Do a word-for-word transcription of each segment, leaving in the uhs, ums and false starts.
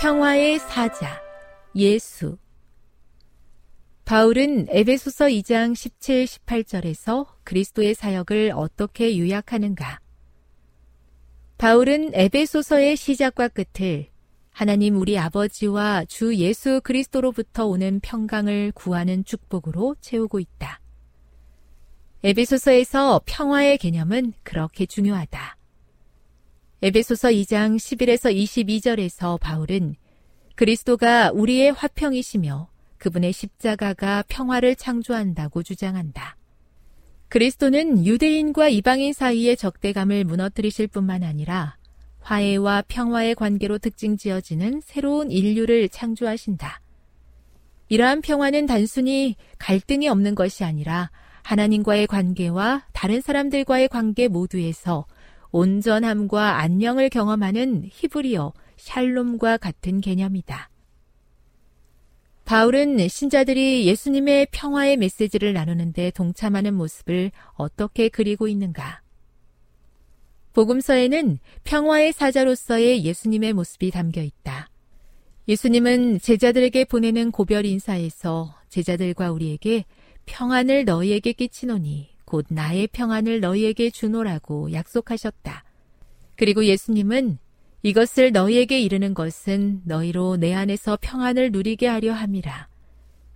평화의 사자, 예수. 바울은 에베소서 이 장 십칠, 십팔 절에서 그리스도의 사역을 어떻게 요약하는가? 바울은 에베소서의 시작과 끝을 하나님 우리 아버지와 주 예수 그리스도로부터 오는 평강을 구하는 축복으로 채우고 있다. 에베소서에서 평화의 개념은 그렇게 중요하다. 에베소서 이 장 십일에서 이십이 절에서 바울은 그리스도가 우리의 화평이시며 그분의 십자가가 평화를 창조한다고 주장한다. 그리스도는 유대인과 이방인 사이의 적대감을 무너뜨리실 뿐만 아니라 화해와 평화의 관계로 특징지어지는 새로운 인류를 창조하신다. 이러한 평화는 단순히 갈등이 없는 것이 아니라 하나님과의 관계와 다른 사람들과의 관계 모두에서 온전함과 안녕을 경험하는 히브리어 샬롬과 같은 개념이다. 바울은 신자들이 예수님의 평화의 메시지를 나누는 데 동참하는 모습을 어떻게 그리고 있는가? 복음서에는 평화의 사자로서의 예수님의 모습이 담겨 있다. 예수님은 제자들에게 보내는 고별 인사에서 제자들과 우리에게 평안을 너희에게 끼치노니 곧 나의 평안을 너희에게 주노라고 약속하셨다. 그리고 예수님은 이것을 너희에게 이르는 것은 너희로 내 안에서 평안을 누리게 하려 함이라.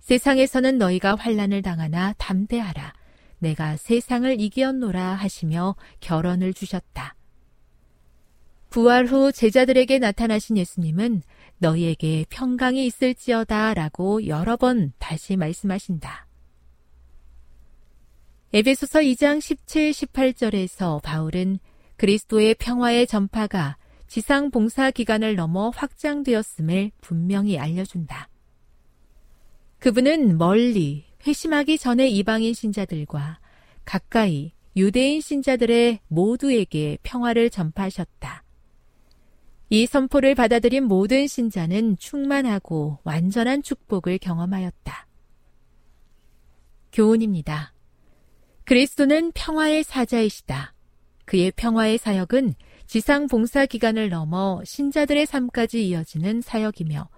세상에서는 너희가 환난을 당하나 담대하라. 내가 세상을 이기었노라 하시며 결언을 주셨다. 부활 후 제자들에게 나타나신 예수님은 너희에게 평강이 있을지어다 라고 여러 번 다시 말씀하신다. 에베소서 이 장 십칠, 십팔 절에서 바울은 그리스도의 평화의 전파가 지상 봉사 기간을 넘어 확장되었음을 분명히 알려준다. 그분은 멀리 회심하기 전에 이방인 신자들과 가까이 유대인 신자들의 모두에게 평화를 전파하셨다. 이 선포를 받아들인 모든 신자는 충만하고 완전한 축복을 경험하였다. 교훈입니다. 그리스도는 평화의 사자이시다. 그의 평화의 사역은 지상 봉사 기간을 넘어 신자들의 삶까지 이어지는 사역이며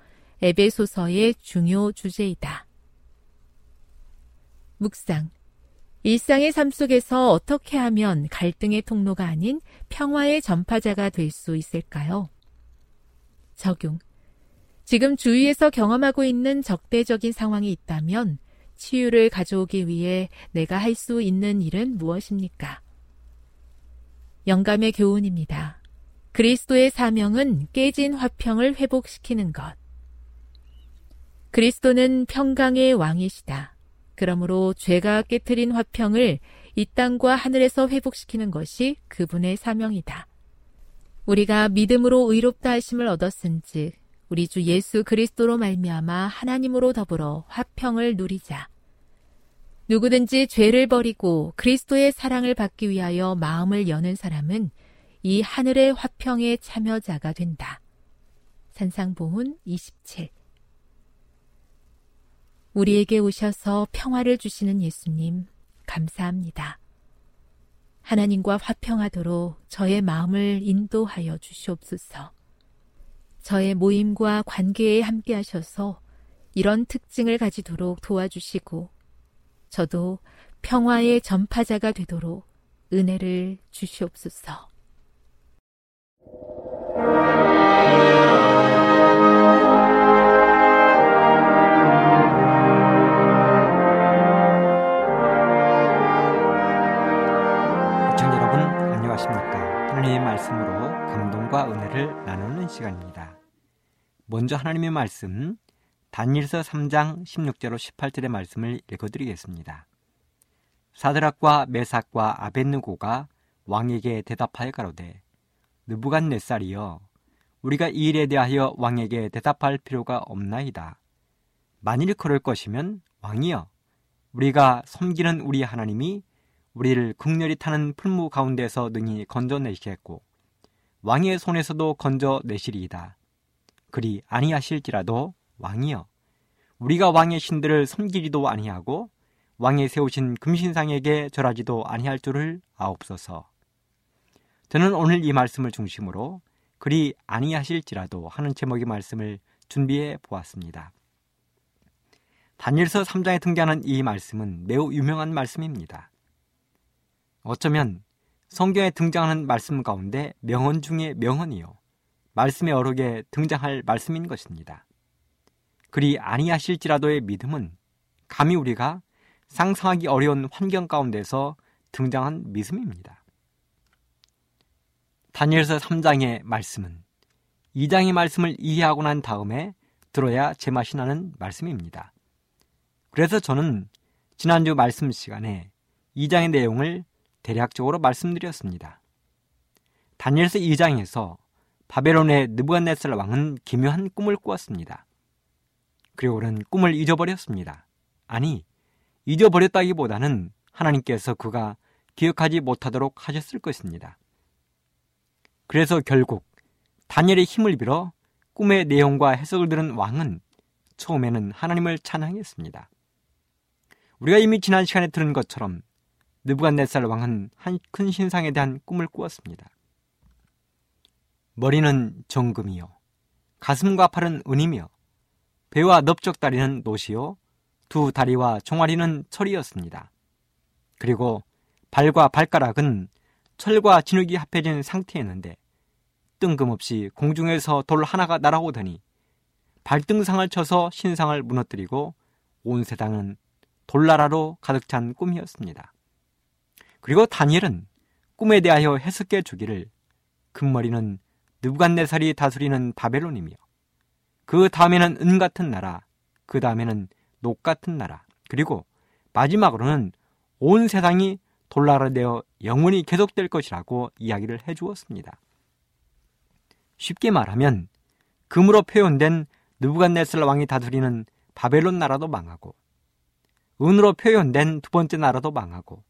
에베소서의 중요 주제이다. 묵상. 일상의 삶 속에서 어떻게 하면 갈등의 통로가 아닌 평화의 전파자가 될 수 있을까요? 적용. 지금 주위에서 경험하고 있는 적대적인 상황이 있다면 치유를 가져오기 위해 내가 할 수 있는 일은 무엇입니까? 영감의 교훈입니다. 그리스도의 사명은 깨진 화평을 회복시키는 것. 그리스도는 평강의 왕이시다. 그러므로 죄가 깨트린 화평을 이 땅과 하늘에서 회복시키는 것이 그분의 사명이다. 우리가 믿음으로 의롭다 하심을 얻었은즉 우리 주 예수 그리스도로 말미암아 하나님으로 더불어 화평을 누리자. 누구든지 죄를 버리고 그리스도의 사랑을 받기 위하여 마음을 여는 사람은 이 하늘의 화평의 참여자가 된다. 산상보훈 이십칠. 우리에게 오셔서 평화를 주시는 예수님, 감사합니다. 하나님과 화평하도록 저의 마음을 인도하여 주시옵소서. 저의 모임과 관계에 함께 하셔서 이런 특징을 가지도록 도와주시고 저도 평화의 전파자가 되도록 은혜를 주시옵소서. 시청자 여러분, 안녕하십니까? 하나님의 말씀으로 감동과 은혜를 나누는 시간입니다. 먼저 하나님의 말씀, 다니엘서 삼 장 십육 절로 십팔 절의 말씀을 읽어드리겠습니다. 사드락과 메삭과 아벳느고가 왕에게 대답하여 가로되, 느부갓네살이여, 우리가 이 일에 대하여 왕에게 대답할 필요가 없나이다. 만일 그럴 것이면 왕이여, 우리가 섬기는 우리 하나님이 우리를 극렬히 타는 풀무 가운데서 능히 건져내시겠고 왕의 손에서도 건져내시리이다. 그리 아니하실지라도 왕이여, 우리가 왕의 신들을 섬기지도 아니하고 왕에 세우신 금신상에게 절하지도 아니할 줄을 아옵소서. 저는 오늘 이 말씀을 중심으로 그리 아니하실지라도 하는 제목의 말씀을 준비해 보았습니다. 다니엘서 삼 장에 등장하는 이 말씀은 매우 유명한 말씀입니다. 어쩌면 성경에 등장하는 말씀 가운데 명언 중에 명언이요, 말씀의 어록에 등장할 말씀인 것입니다. 그리 아니하실지라도의 믿음은 감히 우리가 상상하기 어려운 환경 가운데서 등장한 믿음입니다. 다니엘서 삼 장의 말씀은 이 장의 말씀을 이해하고 난 다음에 들어야 제맛이 나는 말씀입니다. 그래서 저는 지난주 말씀 시간에 이 장의 내용을 대략적으로 말씀드렸습니다. 다니엘서 이 장에서 바벨론의 느부갓네살 왕은 기묘한 꿈을 꾸었습니다. 그리고 그는 꿈을 잊어버렸습니다. 아니, 잊어버렸다기보다는 하나님께서 그가 기억하지 못하도록 하셨을 것입니다. 그래서 결국 다니엘의 힘을 빌어 꿈의 내용과 해석을 들은 왕은 처음에는 하나님을 찬양했습니다. 우리가 이미 지난 시간에 들은 것처럼 느부갓네살 왕은 한 큰 신상에 대한 꿈을 꾸었습니다. 머리는 정금이요, 가슴과 팔은 은이며 배와 넓적다리는 놋이요, 두 다리와 종아리는 철이었습니다. 그리고 발과 발가락은 철과 진흙이 합해진 상태였는데 뜬금없이 공중에서 돌 하나가 날아오더니 발등상을 쳐서 신상을 무너뜨리고 온 세상은 돌나라로 가득 찬 꿈이었습니다. 그리고 다니엘은 꿈에 대하여 해석해 주기를 금머리는 느부갓네살이 다스리는 바벨론이며 그 다음에는 은 같은 나라, 그 다음에는 녹 같은 나라, 그리고 마지막으로는 온 세상이 돌나라 되어 영원히 계속될 것이라고 이야기를 해주었습니다. 쉽게 말하면 금으로 표현된 느부갓네살 왕이 다스리는 바벨론 나라도 망하고 은으로 표현된 두 번째 나라도 망하고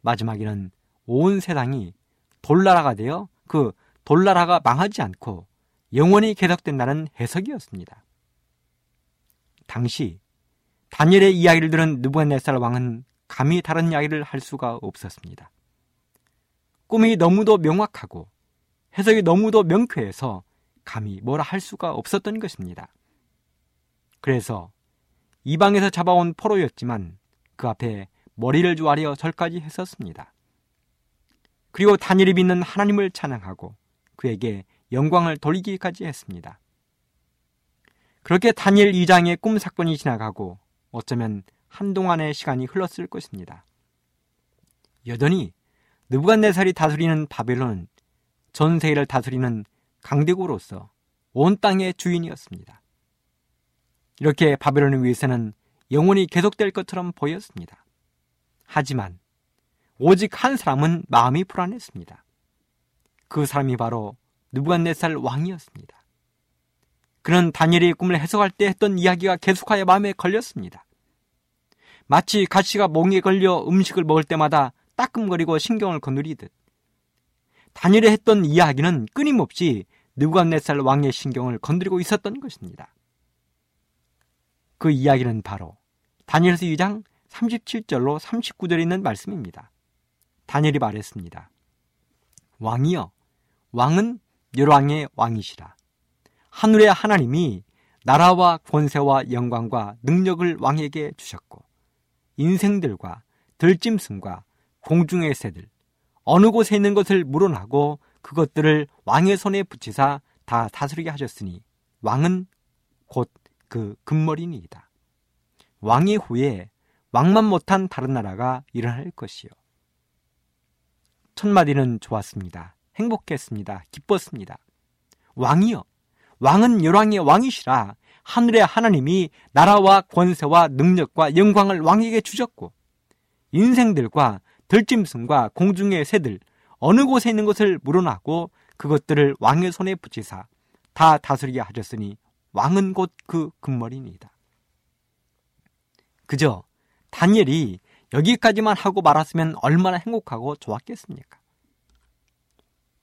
마지막에는 온 세상이 돌나라가 되어 그 돌나라가 망하지 않고 영원히 계속된다는 해석이었습니다. 당시 다니엘의 이야기를 들은 느부갓네살 왕은 감히 다른 이야기를 할 수가 없었습니다. 꿈이 너무도 명확하고 해석이 너무도 명쾌해서 감히 뭐라 할 수가 없었던 것입니다. 그래서 이방에서 잡아온 포로였지만 그 앞에 머리를 조아려 절까지 했었습니다. 그리고 단일이 믿는 하나님을 찬양하고 그에게 영광을 돌리기까지 했습니다. 그렇게 다니엘 이 장의 꿈 사건이 지나가고 어쩌면 한동안의 시간이 흘렀을 것입니다. 여전히 느부갓네살이 다스리는 바벨론은 전 세계를 다스리는 강대국으로서 온 땅의 주인이었습니다. 이렇게 바벨론의 위세는 영원히 계속될 것처럼 보였습니다. 하지만 오직 한 사람은 마음이 불안했습니다. 그 사람이 바로 느부갓네살 왕이었습니다. 그는 다니엘의 꿈을 해석할 때 했던 이야기가 계속하여 마음에 걸렸습니다. 마치 가시가 멍에 걸려 음식을 먹을 때마다 따끔거리고 신경을 거느리듯 다니엘이 했던 이야기는 끊임없이 느부갓네살 왕의 신경을 건드리고 있었던 것입니다. 그 이야기는 바로 다니엘서 이 장 삼십칠 절로 삼십구 절에 있는 말씀입니다. 다니엘이 말했습니다. 왕이여, 왕은 열왕의 왕이시라. 하늘의 하나님이 나라와 권세와 영광과 능력을 왕에게 주셨고 인생들과 들짐승과 공중의 새들 어느 곳에 있는 것을 물어나고 그것들을 왕의 손에 붙이사 다 다스리게 하셨으니 왕은 곧 그 금머리니이다. 왕의 후에 왕만 못한 다른 나라가 일어날 것이요. 첫 마디는 좋았습니다. 행복했습니다. 기뻤습니다. 왕이여, 왕은 열왕의 왕이시라. 하늘의 하나님이 나라와 권세와 능력과 영광을 왕에게 주셨고 인생들과 들짐승과 공중의 새들 어느 곳에 있는 것을 물어나고 그것들을 왕의 손에 붙이사 다 다스리게 하셨으니 왕은 곧 그 금머리니이다. 그저 다니엘이 여기까지만 하고 말았으면 얼마나 행복하고 좋았겠습니까?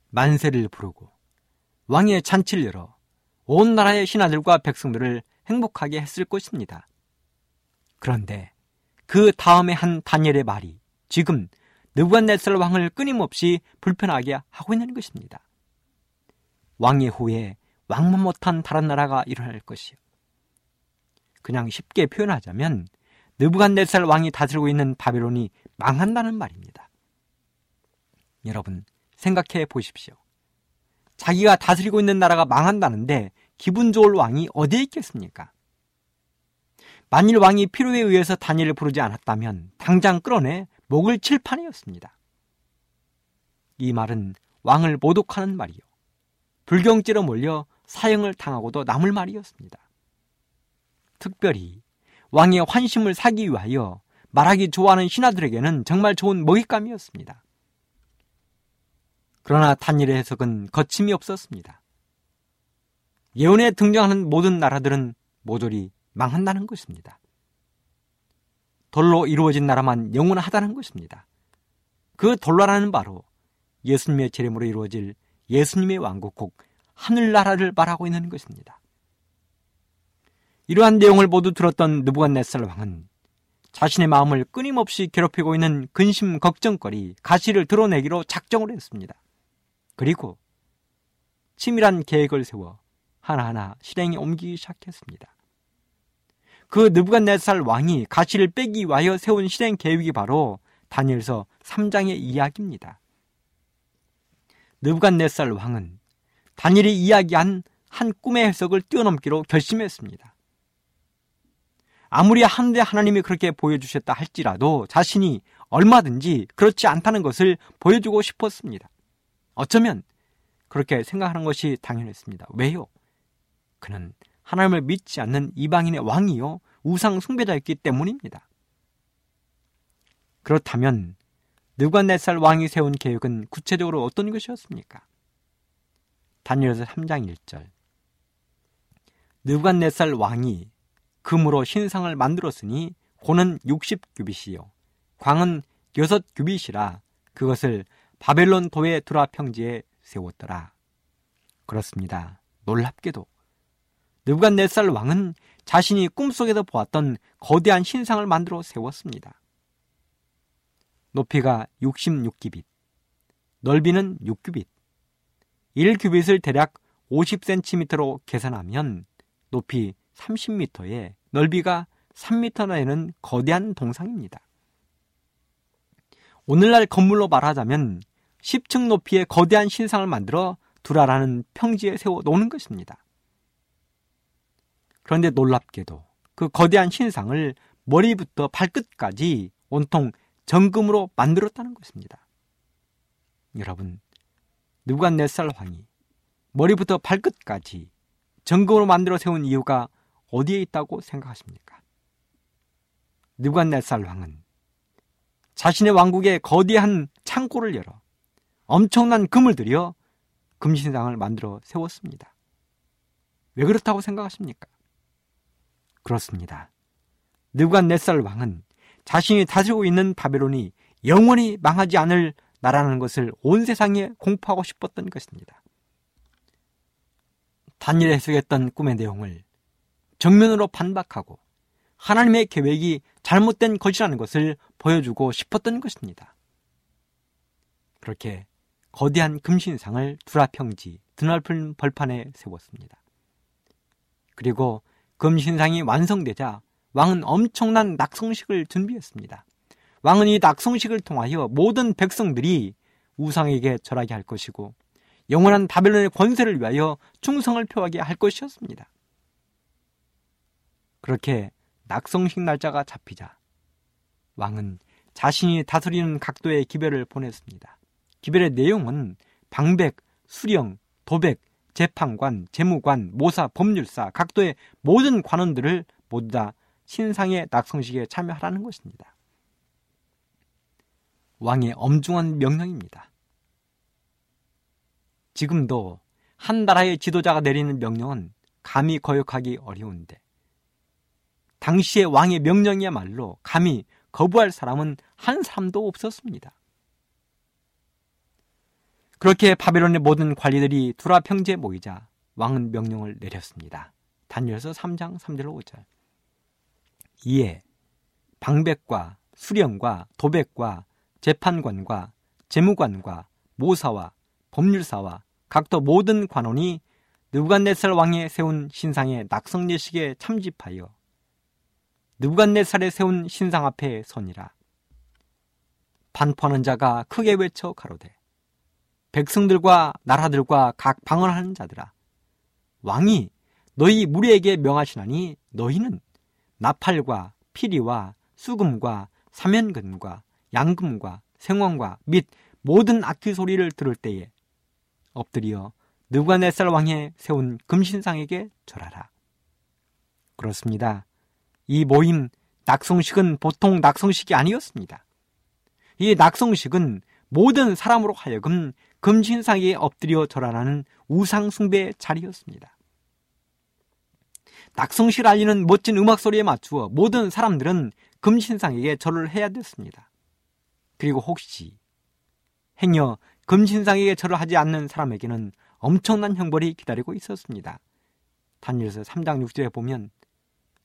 만세를 부르고 왕의 잔치를 열어 온 나라의 신하들과 백성들을 행복하게 했을 것입니다. 그런데 그 다음에 한 다니엘의 말이 지금 느부갓네살 왕을 끊임없이 불편하게 하고 있는 것입니다. 왕의 후에 왕만 못한 다른 나라가 일어날 것이요. 그냥 쉽게 표현하자면 느부갓네살 왕이 다스리고 있는 바벨론이 망한다는 말입니다. 여러분, 생각해 보십시오. 자기가 다스리고 있는 나라가 망한다는데 기분 좋을 왕이 어디에 있겠습니까? 만일 왕이 필요에 의해서 다니엘을 부르지 않았다면 당장 끌어내 목을 칠 판이었습니다. 이 말은 왕을 모독하는 말이요, 불경죄로 몰려 사형을 당하고도 남을 말이었습니다. 특별히 왕의 환심을 사기 위하여 말하기 좋아하는 신하들에게는 정말 좋은 먹잇감이었습니다. 그러나 다니엘의 해석은 거침이 없었습니다. 예언에 등장하는 모든 나라들은 모조리 망한다는 것입니다. 돌로 이루어진 나라만 영원하다는 것입니다. 그 돌로라는 바로 예수님의 재림으로 이루어질 예수님의 왕국 곧 하늘나라를 말하고 있는 것입니다. 이러한 내용을 모두 들었던 느부갓네살 왕은 자신의 마음을 끊임없이 괴롭히고 있는 근심, 걱정거리, 가시를 드러내기로 작정을 했습니다. 그리고 치밀한 계획을 세워 하나하나 실행에 옮기기 시작했습니다. 그 느부갓네살 왕이 가시를 빼기 위하여 세운 실행 계획이 바로 다니엘서 삼 장의 이야기입니다. 느부갓네살 왕은 다니엘이 이야기한 한 꿈의 해석을 뛰어넘기로 결심했습니다. 아무리 한데 하나님이 그렇게 보여주셨다 할지라도 자신이 얼마든지 그렇지 않다는 것을 보여주고 싶었습니다. 어쩌면 그렇게 생각하는 것이 당연했습니다. 왜요? 그는 하나님을 믿지 않는 이방인의 왕이요, 우상 숭배자였기 때문입니다. 그렇다면 느부갓네살 왕이 세운 계획은 구체적으로 어떤 것이었습니까? 다니엘서 삼 장 일 절, 느부갓네살 왕이 금으로 신상을 만들었으니 고는 육십 규빗이요 광은 육 규빗이라 그것을 바벨론 도의 두라 평지에 세웠더라. 그렇습니다. 놀랍게도 느부갓네살 왕은 자신이 꿈속에서 보았던 거대한 신상을 만들어 세웠습니다. 높이가 육십육 규빗, 넓이는 육 규빗, 일 규빗을 대략 오십 센티미터로 계산하면 높이 삼십 미터에 넓이가 삼 미터나 되는 거대한 동상입니다. 오늘날 건물로 말하자면 십 층 높이의 거대한 신상을 만들어 두라라는 평지에 세워놓는 것입니다. 그런데 놀랍게도 그 거대한 신상을 머리부터 발끝까지 온통 정금으로 만들었다는 것입니다. 여러분, 느부갓네살 황이 머리부터 발끝까지 정금으로 만들어 세운 이유가 어디에 있다고 생각하십니까? 느부갓네살 황은 자신의 왕국에 거대한 창고를 열어 엄청난 금을 들여 금신상을 만들어 세웠습니다. 왜 그렇다고 생각하십니까? 그렇습니다. 느부갓네살 왕은 자신이 다스리고 있는 바벨론이 영원히 망하지 않을 나라는 것을 온 세상에 공포하고 싶었던 것입니다. 다니엘이 해석했던 꿈의 내용을 정면으로 반박하고 하나님의 계획이 잘못된 것이라는 것을 보여주고 싶었던 것입니다. 그렇게 거대한 금신상을 두라평지 드넓은 벌판에 세웠습니다. 그리고 금신상이 완성되자 왕은 엄청난 낙성식을 준비했습니다. 왕은 이 낙성식을 통하여 모든 백성들이 우상에게 절하게 할 것이고 영원한 바벨론의 권세를 위하여 충성을 표하게 할 것이었습니다. 그렇게 낙성식 날짜가 잡히자 왕은 자신이 다스리는 각도의 기별을 보냈습니다. 기별의 내용은 방백, 수령, 도백, 재판관, 재무관, 모사, 법률사, 각도의 모든 관원들을 모두 다 신상의 낙성식에 참여하라는 것입니다. 왕의 엄중한 명령입니다. 지금도 한 나라의 지도자가 내리는 명령은 감히 거역하기 어려운데 당시의 왕의 명령이야말로 감히 거부할 사람은 한 사람도 없었습니다. 그렇게 바벨론의 모든 관리들이 두라 평지에 모이자 왕은 명령을 내렸습니다. 다니엘서 삼 장 삼 절로 오 절. 이에 방백과 수령과 도백과 재판관과 재무관과 모사와 법률사와 각도 모든 관원이 느부갓네살 왕이 세운 신상의 낙성례식에 참집하여 느부갓네살에 세운 신상 앞에 서니라. 반포하는 자가 크게 외쳐 가로되 백성들과 나라들과 각 방언하는 자들아, 왕이 너희 무리에게 명하시나니 너희는 나팔과 피리와 수금과 사면금과 양금과 생황과 및 모든 악기 소리를 들을 때에 엎드려 느부갓네살 왕에 세운 금신상에게 절하라. 그렇습니다. 이 모임 낙성식은 보통 낙성식이 아니었습니다. 이 낙성식은 모든 사람으로 하여금 금신상에 엎드려 절하라는 우상숭배의 자리였습니다. 낙성식을 알리는 멋진 음악소리에 맞추어 모든 사람들은 금신상에게 절을 해야 됐습니다. 그리고 혹시 행여 금신상에게 절을 하지 않는 사람에게는 엄청난 형벌이 기다리고 있었습니다. 다니엘서 삼 장 육 절에 보면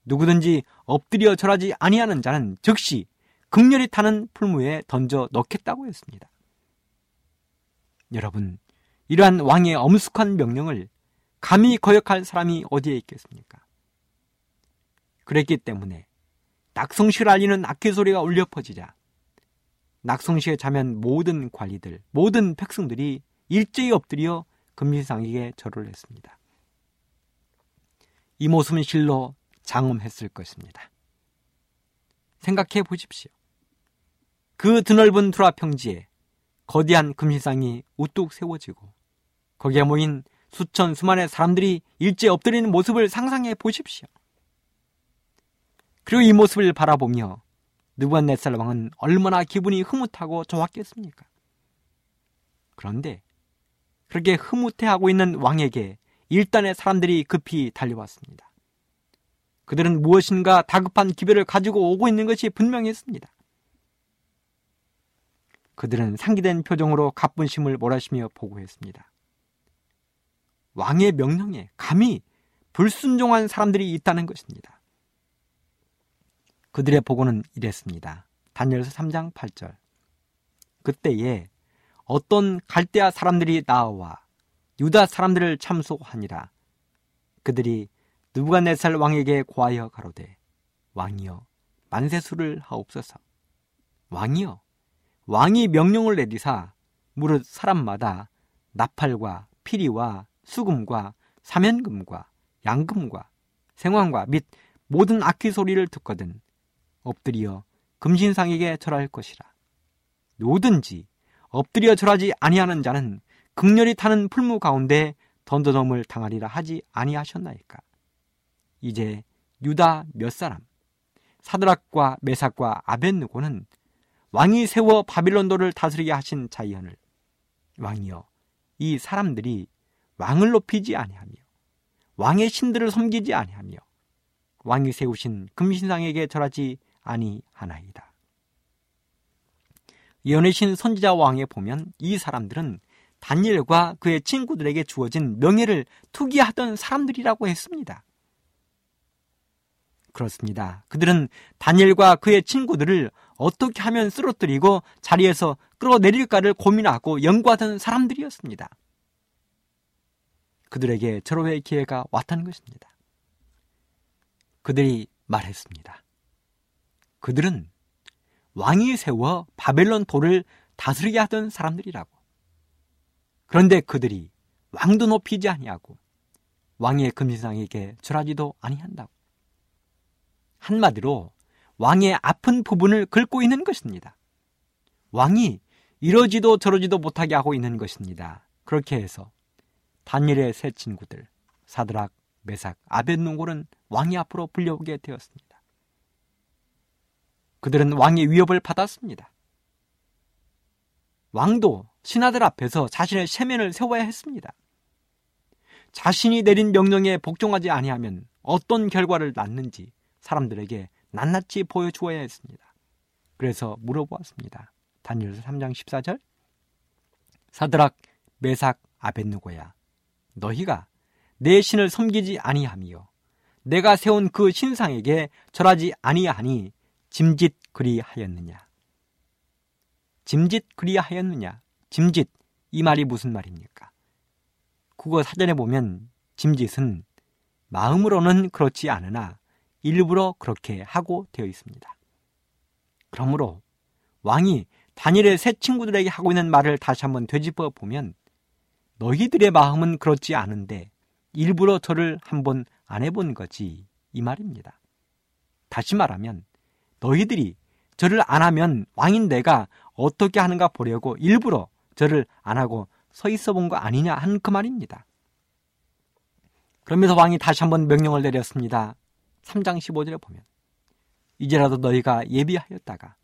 누구든지 엎드려 절하지 아니하는 자는 즉시 극렬히 타는 풀무에 던져 넣겠다고 했습니다. 여러분, 이러한 왕의 엄숙한 명령을 감히 거역할 사람이 어디에 있겠습니까? 그랬기 때문에 낙성식을 알리는 악기소리가 울려 퍼지자 낙성식에 자면 모든 관리들, 모든 백성들이 일제히 엎드려 금신상에게 절을 했습니다. 이 모습은 실로 장엄했을 것입니다. 생각해 보십시오. 그 드넓은 두라 평지에 거대한 금신상이 우뚝 세워지고 거기에 모인 수천 수만의 사람들이 일제 엎드리는 모습을 상상해 보십시오. 그리고 이 모습을 바라보며 느부갓네살 왕은 얼마나 기분이 흐뭇하고 좋았겠습니까? 그런데 그렇게 흐뭇해하고 있는 왕에게 일단의 사람들이 급히 달려왔습니다. 그들은 무엇인가 다급한 기별을 가지고 오고 있는 것이 분명했습니다. 그들은 상기된 표정으로 갑분심을 몰아쉬며 보고했습니다. 왕의 명령에 감히 불순종한 사람들이 있다는 것입니다. 그들의 보고는 이랬습니다. 다니엘서 삼 장 팔 절. 그때에 어떤 갈대아 사람들이 나와 유다 사람들을 참소하니라. 그들이 느부갓네살 왕에게 고하여 가로되 왕이여 만세수를 하옵소서. 왕이여 왕이 명령을 내리사 무릇 사람마다 나팔과 피리와 수금과 사면금과 양금과 생황과 및 모든 악기 소리를 듣거든 엎드려 금신상에게 절할 것이라. 노든지 엎드려 절하지 아니하는 자는 극렬히 타는 풀무 가운데 던더덤을 당하리라 하지 아니하셨나이까. 이제 유다 몇 사람 사드락과 메삭과 아벳느고는 왕이 세워 바빌론도를 다스리게 하신 자이언을 왕이여 이 사람들이 왕을 높이지 아니하며 왕의 신들을 섬기지 아니하며 왕이 세우신 금신상에게 절하지 아니하나이다. 예언의 신 선지자 왕에 보면 이 사람들은 다니엘과 그의 친구들에게 주어진 명예를 투기하던 사람들이라고 했습니다. 그렇습니다. 그들은 다니엘과 그의 친구들을 어떻게 하면 쓰러뜨리고 자리에서 끌어내릴까를 고민하고 연구하던 사람들이었습니다. 그들에게 절호의 기회가 왔다는 것입니다. 그들이 말했습니다. 그들은 왕이 세워 바벨론 도를 다스리게 하던 사람들이라고. 그런데 그들이 왕도 높이지 아니하고 왕의 금신상에게 절하지도 아니한다고. 한마디로 왕의 아픈 부분을 긁고 있는 것입니다. 왕이 이러지도 저러지도 못하게 하고 있는 것입니다. 그렇게 해서 다니엘의 세 친구들 사드락, 메삭, 아벳느고는 왕이 앞으로 불려오게 되었습니다. 그들은 왕의 위협을 받았습니다. 왕도 신하들 앞에서 자신의 체면을 세워야 했습니다. 자신이 내린 명령에 복종하지 아니하면 어떤 결과를 낳는지 사람들에게 낱낱이 보여주어야 했습니다. 그래서 물어보았습니다. 다니엘서 삼 장 십사 절 사드락, 메삭, 아벳느고야 너희가 내 신을 섬기지 아니하며 내가 세운 그 신상에게 절하지 아니하니 짐짓 그리하였느냐. 짐짓 그리하였느냐. 짐짓 이 말이 무슨 말입니까? 국어 사전에 보면 짐짓은 마음으로는 그렇지 않으나 일부러 그렇게 하고 되어 있습니다. 그러므로 왕이 다니엘의 세 친구들에게 하고 있는 말을 다시 한번 되짚어 보면 너희들의 마음은 그렇지 않은데 일부러 저를 한번 안 해본 거지 이 말입니다. 다시 말하면 너희들이 저를 안 하면 왕인 내가 어떻게 하는가 보려고 일부러 저를 안 하고 서 있어 본 거 아니냐 한 그 말입니다. 그러면서 왕이 다시 한번 명령을 내렸습니다. 삼 장 십오 절에 보면 이제라도 너희가 예비하였다가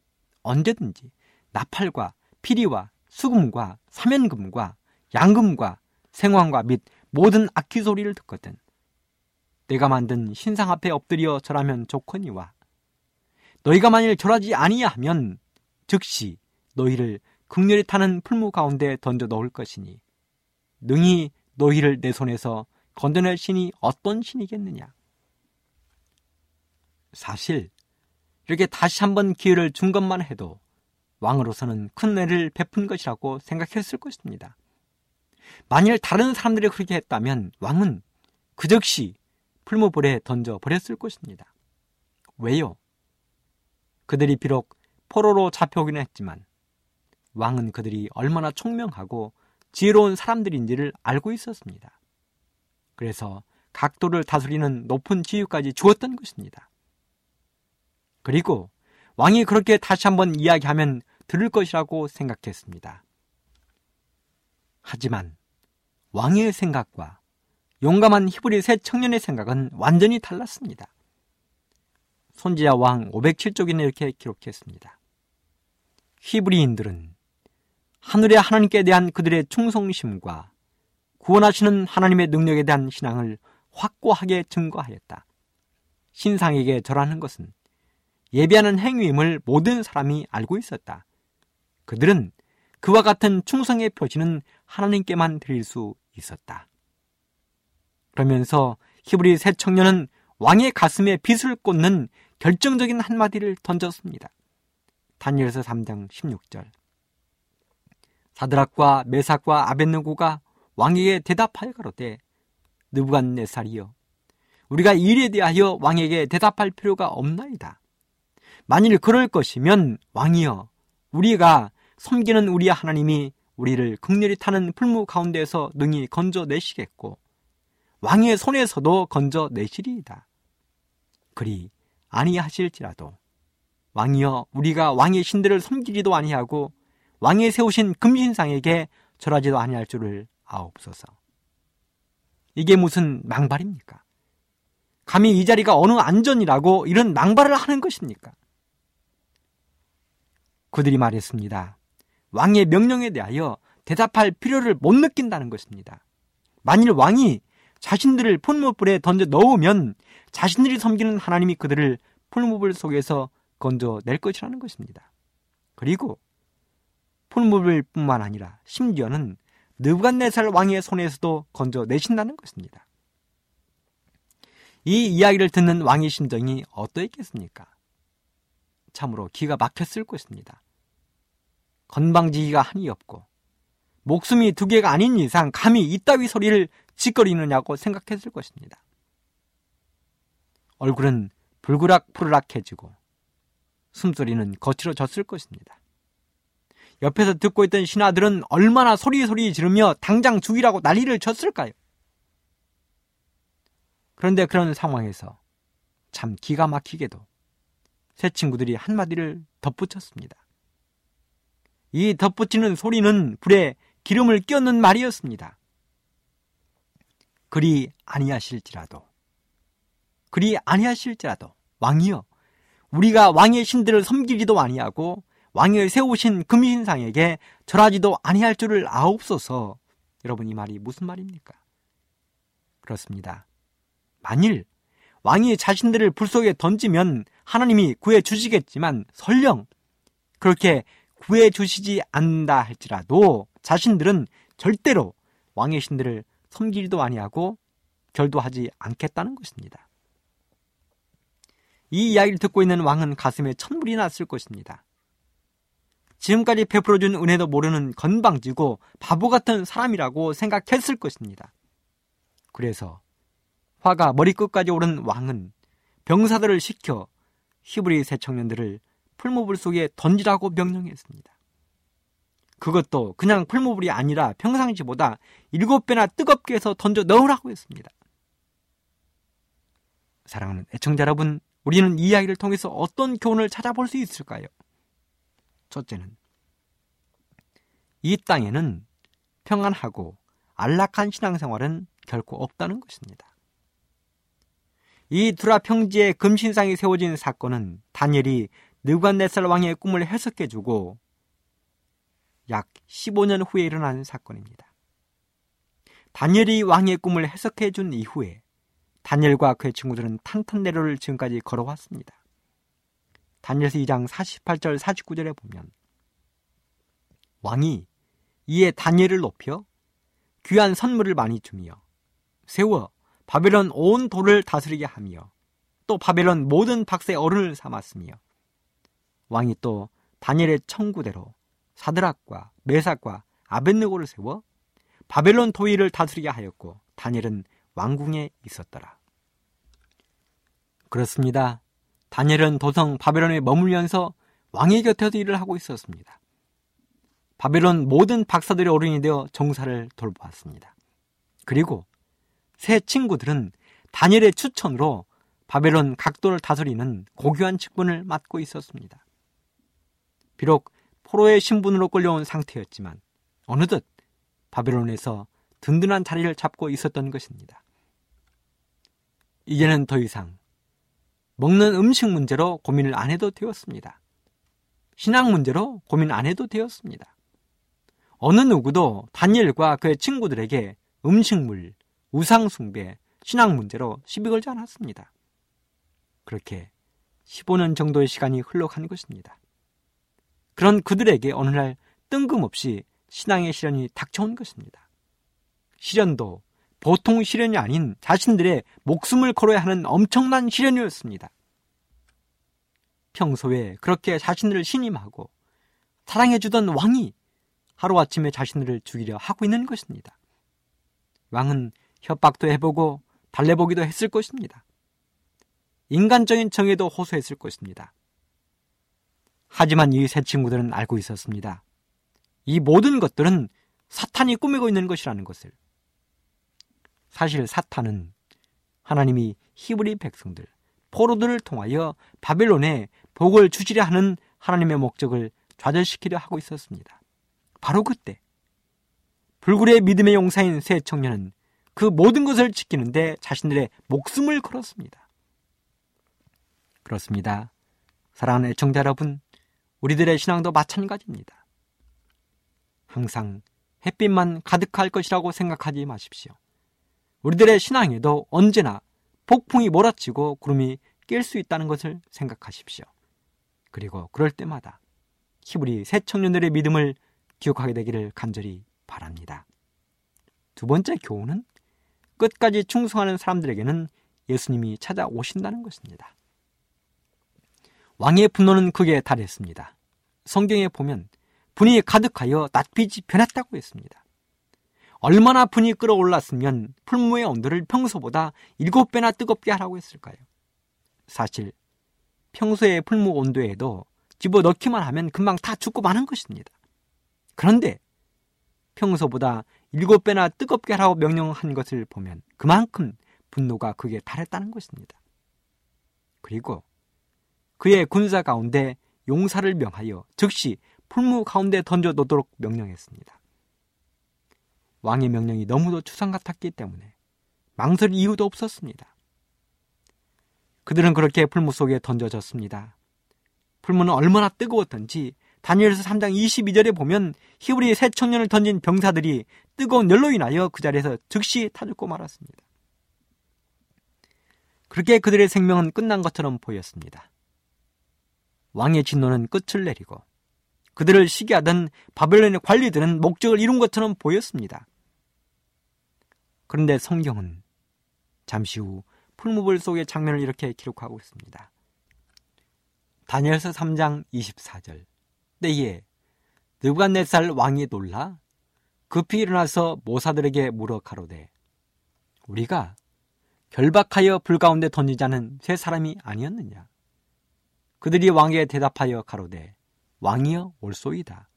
언제든지 나팔과 피리와 수금과 사면금과 양금과 생황과 및 모든 악기 소리를 듣거든 내가 만든 신상 앞에 엎드려 절하면 좋거니와 너희가 만일 절하지 아니하면 즉시 너희를 극렬히 타는 풀무 가운데 던져 넣을 것이니 능히 너희를 내 손에서 건져낼 신이 어떤 신이겠느냐. 사실 이렇게 다시 한번 기회를 준 것만 해도 왕으로서는 큰 애를 베푼 것이라고 생각했을 것입니다. 만일 다른 사람들이 그렇게 했다면 왕은 그 즉시 풀무불에 던져버렸을 것입니다. 왜요? 그들이 비록 포로로 잡혀오긴 했지만 왕은 그들이 얼마나 총명하고 지혜로운 사람들인지를 알고 있었습니다. 그래서 각도를 다스리는 높은 지위까지 주었던 것입니다. 그리고 왕이 그렇게 다시 한번 이야기하면 들을 것이라고 생각했습니다. 하지만 왕의 생각과 용감한 히브리 세 청년의 생각은 완전히 달랐습니다. 선지자 왕 오백칠 쪽에는 이렇게 기록했습니다. 히브리인들은 하늘의 하나님께 대한 그들의 충성심과 구원하시는 하나님의 능력에 대한 신앙을 확고하게 증거하였다. 신상에게 절하는 것은 예배하는 행위임을 모든 사람이 알고 있었다. 그들은 그와 같은 충성의 표시는 하나님께만 드릴 수 있었다. 그러면서 히브리 세 청년은 왕의 가슴에 빛을 꽂는 결정적인 한마디를 던졌습니다. 다니엘서 삼 장 십육 절 사드락과 메삭과 아벳느고가 왕에게 대답하여 가로되 느부갓네살이여 우리가 이 일에 대하여 왕에게 대답할 필요가 없나이다. 만일 그럴 것이면 왕이여 우리가 섬기는 우리의 하나님이 우리를 극렬히 타는 풀무 가운데에서 능히 건져내시겠고 왕의 손에서도 건져내시리이다. 그리 아니하실지라도 왕이여 우리가 왕의 신들을 섬기지도 아니하고 왕이 세우신 금신상에게 절하지도 아니할 줄을 아옵소서. 이게 무슨 망발입니까? 감히 이 자리가 어느 안전이라고 이런 망발을 하는 것입니까? 그들이 말했습니다. 왕의 명령에 대하여 대답할 필요를 못 느낀다는 것입니다. 만일 왕이 자신들을 풀무불에 던져 넣으면 자신들이 섬기는 하나님이 그들을 풀무불 속에서 건져낼 것이라는 것입니다. 그리고 풀무불뿐만 아니라 심지어는 느부갓네살 왕의 손에서도 건져내신다는 것입니다. 이 이야기를 듣는 왕의 심정이 어떠했겠습니까? 참으로 기가 막혔을 것입니다. 건방지기가 한이 없고 목숨이 두 개가 아닌 이상 감히 이따위 소리를 짓거리느냐고 생각했을 것입니다. 얼굴은 불그락푸르락해지고 숨소리는 거칠어졌을 것입니다. 옆에서 듣고 있던 신하들은 얼마나 소리소리 지르며 당장 죽이라고 난리를 쳤을까요? 그런데 그런 상황에서 참 기가 막히게도 세 친구들이 한마디를 덧붙였습니다. 이 덧붙이는 소리는 불에 기름을 끼얹는 말이었습니다. 그리 아니하실지라도 그리 아니하실지라도 왕이여 우리가 왕의 신들을 섬기지도 아니하고 왕을 세우신 금신상에게 절하지도 아니할 줄을 아옵소서. 여러분 이 말이 무슨 말입니까? 그렇습니다. 만일 왕이 자신들을 불 속에 던지면 하나님이 구해 주시겠지만 설령 그렇게 구해 주시지 않는다 할지라도 자신들은 절대로 왕의 신들을 섬기지도 아니하고 결도하지 않겠다는 것입니다. 이 이야기를 듣고 있는 왕은 가슴에 천물이 났을 것입니다. 지금까지 베풀어준 은혜도 모르는 건방지고 바보 같은 사람이라고 생각했을 것입니다. 그래서 화가 머리끝까지 오른 왕은 병사들을 시켜 히브리 세 청년들을 풀무불 속에 던지라고 명령했습니다. 그것도 그냥 풀무불이 아니라 평상시보다 일곱 배나 뜨겁게 해서 던져 넣으라고 했습니다. 사랑하는 애청자 여러분, 우리는 이 이야기를 통해서 어떤 교훈을 찾아볼 수 있을까요? 첫째는 이 땅에는 평안하고 안락한 신앙생활은 결코 없다는 것입니다. 이 두라 평지에 금신상이 세워진 사건은 다니엘이 느부갓네살 왕의 꿈을 해석해주고 약 십오 년 후에 일어난 사건입니다. 다니엘이 왕의 꿈을 해석해준 이후에 다니엘과 그의 친구들은 탄탄대로를 지금까지 걸어왔습니다. 다니엘서 이 장 사십팔 절 사십구 절에 보면 왕이 이에 다니엘을 높여 귀한 선물을 많이 주며 세워 바벨론 온 도를 다스리게 하며 또 바벨론 모든 박사의 어른을 삼았으며 왕이 또 다니엘의 청구대로 사드락과 메삭과 아벳느고를 세워 바벨론 도의를 다스리게 하였고 다니엘은 왕궁에 있었더라. 그렇습니다. 다니엘은 도성 바벨론에 머물면서 왕의 곁에서 일을 하고 있었습니다. 바벨론 모든 박사들의 어른이 되어 정사를 돌보았습니다. 그리고 세 친구들은 다니엘의 추천으로 바벨론 각도를 다스리는 고귀한 직분을 맡고 있었습니다. 비록 포로의 신분으로 끌려온 상태였지만 어느덧 바벨론에서 든든한 자리를 잡고 있었던 것입니다. 이제는 더 이상 먹는 음식 문제로 고민을 안 해도 되었습니다. 신앙 문제로 고민 안 해도 되었습니다. 어느 누구도 다니엘과 그의 친구들에게 음식물, 우상숭배, 신앙 문제로 시비 걸지 않았습니다. 그렇게 십오 년 정도의 시간이 흘러간 것입니다. 그런 그들에게 어느 날 뜬금없이 신앙의 시련이 닥쳐온 것입니다. 시련도 보통 시련이 아닌 자신들의 목숨을 걸어야 하는 엄청난 시련이었습니다. 평소에 그렇게 자신들을 신임하고 사랑해주던 왕이 하루아침에 자신들을 죽이려 하고 있는 것입니다. 왕은 협박도 해보고 달래보기도 했을 것입니다. 인간적인 정의도 호소했을 것입니다. 하지만 이 세 친구들은 알고 있었습니다. 이 모든 것들은 사탄이 꾸미고 있는 것이라는 것을. 사실 사탄은 하나님이 히브리 백성들, 포로들을 통하여 바벨론에 복을 주시려 하는 하나님의 목적을 좌절시키려 하고 있었습니다. 바로 그때 불굴의 믿음의 용사인 세 청년은 그 모든 것을 지키는데 자신들의 목숨을 걸었습니다. 그렇습니다. 사랑하는 애청자 여러분, 우리들의 신앙도 마찬가지입니다. 항상 햇빛만 가득할 것이라고 생각하지 마십시오. 우리들의 신앙에도 언제나 폭풍이 몰아치고 구름이 낄 수 있다는 것을 생각하십시오. 그리고 그럴 때마다 히브리 세 청년들의 믿음을 기억하게 되기를 간절히 바랍니다. 두 번째 교훈은 끝까지 충성하는 사람들에게는 예수님이 찾아오신다는 것입니다. 왕의 분노는 극에 달했습니다. 성경에 보면 분이 가득하여 낯빛이 변했다고 했습니다. 얼마나 분이 끌어올랐으면 풀무의 온도를 평소보다 일곱 배나 뜨겁게 하라고 했을까요? 사실 평소의 풀무 온도에도 집어넣기만 하면 금방 다 죽고 마는 것입니다. 그런데 평소보다 일곱 배나 뜨겁게 하라고 명령한 것을 보면 그만큼 분노가 극에 달했다는 것입니다. 그리고 그의 군사 가운데 용사를 명하여 즉시 풀무 가운데 던져 놓도록 명령했습니다. 왕의 명령이 너무도 추상 같았기 때문에 망설 이유도 없었습니다. 그들은 그렇게 풀무 속에 던져졌습니다. 풀무는 얼마나 뜨거웠던지 다니엘서 삼 장 이십이 절에 보면 히브리 세 청년을 던진 병사들이 뜨거운 열로 인하여 그 자리에서 즉시 타죽고 말았습니다. 그렇게 그들의 생명은 끝난 것처럼 보였습니다. 왕의 진노는 끝을 내리고 그들을 시기하던 바벨론의 관리들은 목적을 이룬 것처럼 보였습니다. 그런데 성경은 잠시 후 풀무불 속의 장면을 이렇게 기록하고 있습니다. 다니엘서 삼 장 이십사 절. 때에 느부갓네살 왕이 놀라 급히 일어나서 모사들에게 물어 가로되 우리가 결박하여 불 가운데 던지자는 세 사람이 아니었느냐? 그들이 왕에게 대답하여 가로되 왕이여 올소이다.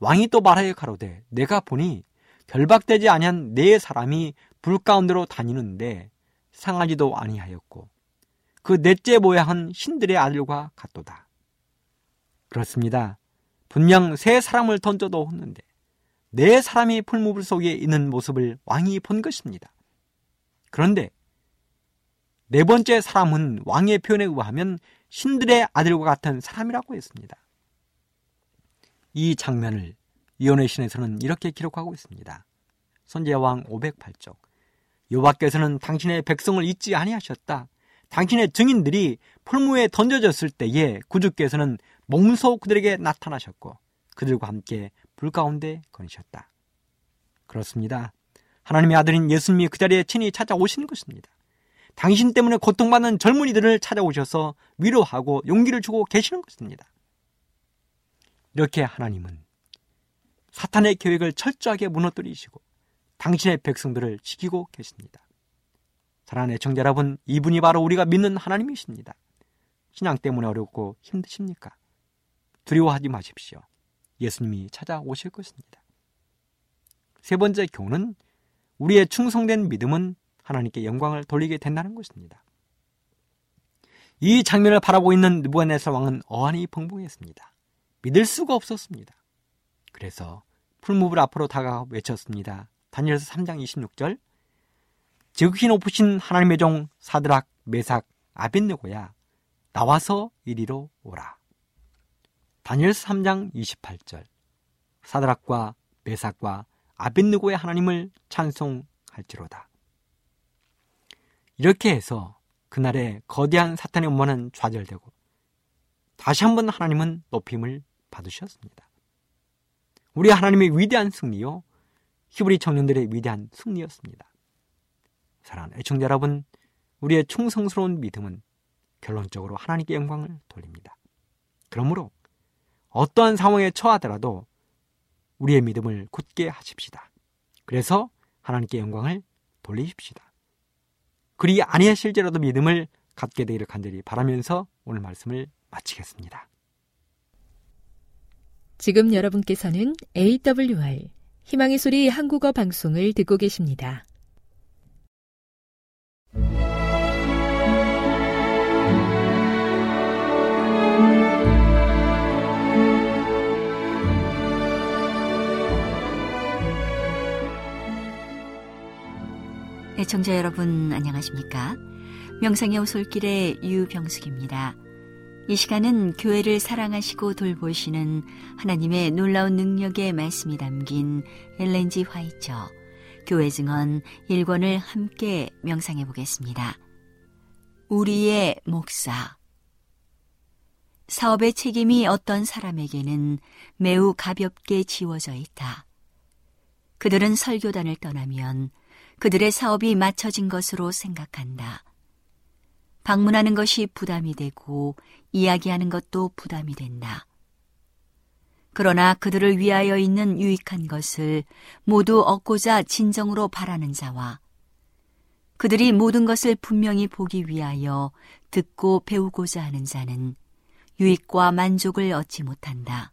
왕이 또 말하여 가로되 내가 보니 결박되지 아니한 네 사람이 불 가운데로 다니는데 상하지도 아니하였고 그 넷째 모양은 신들의 아들과 같도다. 그렇습니다. 분명 세 사람을 던져 넣었는데 네 사람이 풀무불 속에 있는 모습을 왕이 본 것입니다. 그런데 네 번째 사람은 왕의 표현에 의하면 신들의 아들과 같은 사람이라고 했습니다. 이 장면을 이혼의 신에서는 이렇게 기록하고 있습니다. 선제왕 오백팔 쪽. 여호와께서는 당신의 백성을 잊지 아니하셨다. 당신의 증인들이 풀무에 던져졌을 때에 구주께서는 몸소 그들에게 나타나셨고 그들과 함께 불 가운데 거니셨다. 그렇습니다. 하나님의 아들인 예수님이 그 자리에 친히 찾아오신 것입니다. 당신 때문에 고통받는 젊은이들을 찾아오셔서 위로하고 용기를 주고 계시는 것입니다. 이렇게 하나님은 사탄의 계획을 철저하게 무너뜨리시고 당신의 백성들을 지키고 계십니다. 사랑하는 애청자 여러분, 이분이 바로 우리가 믿는 하나님이십니다. 신앙 때문에 어렵고 힘드십니까? 두려워하지 마십시오. 예수님이 찾아오실 것입니다. 세 번째 교훈은 우리의 충성된 믿음은 하나님께 영광을 돌리게 된다는 것입니다. 이 장면을 바라보고 있는 느부갓네살 왕은 어안이 벙벙했습니다. 믿을 수가 없었습니다. 그래서 풀무불 앞으로 다가가 외쳤습니다. 다니엘서 삼 장 이십육 절. 지극히 높으신 하나님의 종 사드락, 메삭, 아벳느고야 나와서 이리로 오라. 다니엘서 삼 장 이십팔 절. 사드락과 메삭과 아벳느고의 하나님을 찬송할지로다. 이렇게 해서 그날의 거대한 사탄의 음모는 좌절되고 다시 한번 하나님은 높임을 받으셨습니다. 우리 하나님의 위대한 승리요, 히브리 청년들의 위대한 승리였습니다. 사랑하는 애청자 여러분, 우리의 충성스러운 믿음은 결론적으로 하나님께 영광을 돌립니다. 그러므로 어떠한 상황에 처하더라도 우리의 믿음을 굳게 하십시다. 그래서 하나님께 영광을 돌리십시다. 그리 아니하실지라도 믿음을 갖게 되기를 간절히 바라면서 오늘 말씀을 마치겠습니다. 지금 여러분께서는 에이더블유알 희망의 소리 한국어 방송을 듣고 계십니다. 애청자 여러분 안녕하십니까? 명상의 오솔길의 유병숙입니다. 이 시간은 교회를 사랑하시고 돌보시는 하나님의 놀라운 능력의 말씀이 담긴 엘렌지 화이처 교회 증언 일 권을 함께 명상해 보겠습니다. 우리의 목사. 사업의 책임이 어떤 사람에게는 매우 가볍게 지워져 있다. 그들은 설교단을 떠나면 그들의 사업이 마쳐진 것으로 생각한다. 방문하는 것이 부담이 되고 이야기하는 것도 부담이 된다. 그러나 그들을 위하여 있는 유익한 것을 모두 얻고자 진정으로 바라는 자와 그들이 모든 것을 분명히 보기 위하여 듣고 배우고자 하는 자는 유익과 만족을 얻지 못한다.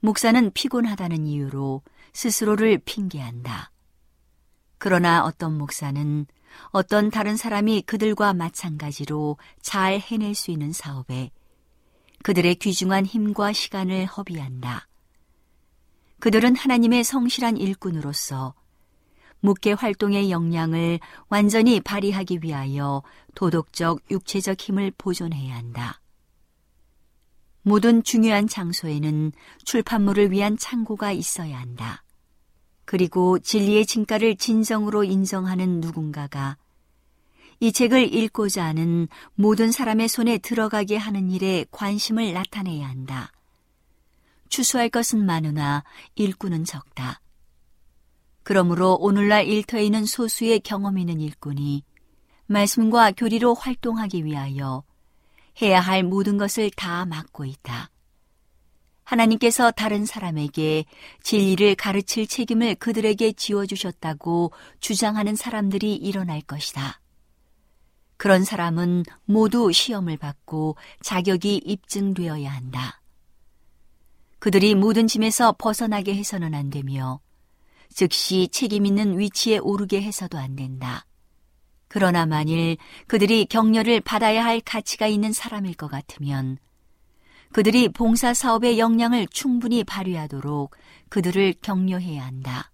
목사는 피곤하다는 이유로 스스로를 핑계한다. 그러나 어떤 목사는 어떤 다른 사람이 그들과 마찬가지로 잘 해낼 수 있는 사업에 그들의 귀중한 힘과 시간을 허비한다. 그들은 하나님의 성실한 일꾼으로서 목회 활동의 역량을 완전히 발휘하기 위하여 도덕적, 육체적 힘을 보존해야 한다. 모든 중요한 장소에는 출판물을 위한 창고가 있어야 한다. 그리고 진리의 진가를 진정으로 인정하는 누군가가 이 책을 읽고자 하는 모든 사람의 손에 들어가게 하는 일에 관심을 나타내야 한다. 추수할 것은 많으나 일꾼은 적다. 그러므로 오늘날 일터에 있는 소수의 경험 있는 일꾼이 말씀과 교리로 활동하기 위하여 해야 할 모든 것을 다 맡고 있다. 하나님께서 다른 사람에게 진리를 가르칠 책임을 그들에게 지워주셨다고 주장하는 사람들이 일어날 것이다. 그런 사람은 모두 시험을 받고 자격이 입증되어야 한다. 그들이 모든 짐에서 벗어나게 해서는 안 되며 즉시 책임 있는 위치에 오르게 해서도 안 된다. 그러나 만일 그들이 격려를 받아야 할 가치가 있는 사람일 것 같으면 그들이 봉사사업의 역량을 충분히 발휘하도록 그들을 격려해야 한다.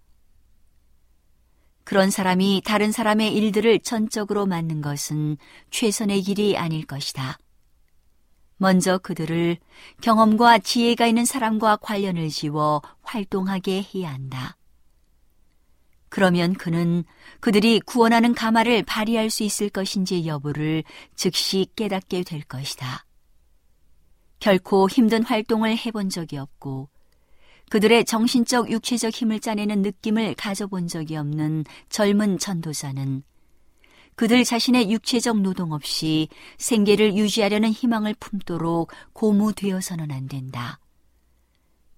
그런 사람이 다른 사람의 일들을 전적으로 맡는 것은 최선의 길이 아닐 것이다. 먼저 그들을 경험과 지혜가 있는 사람과 관련을 지워 활동하게 해야 한다. 그러면 그는 그들이 구원하는 가마를 발휘할 수 있을 것인지 여부를 즉시 깨닫게 될 것이다. 결코 힘든 활동을 해본 적이 없고 그들의 정신적, 육체적 힘을 짜내는 느낌을 가져본 적이 없는 젊은 전도자는 그들 자신의 육체적 노동 없이 생계를 유지하려는 희망을 품도록 고무되어서는 안 된다.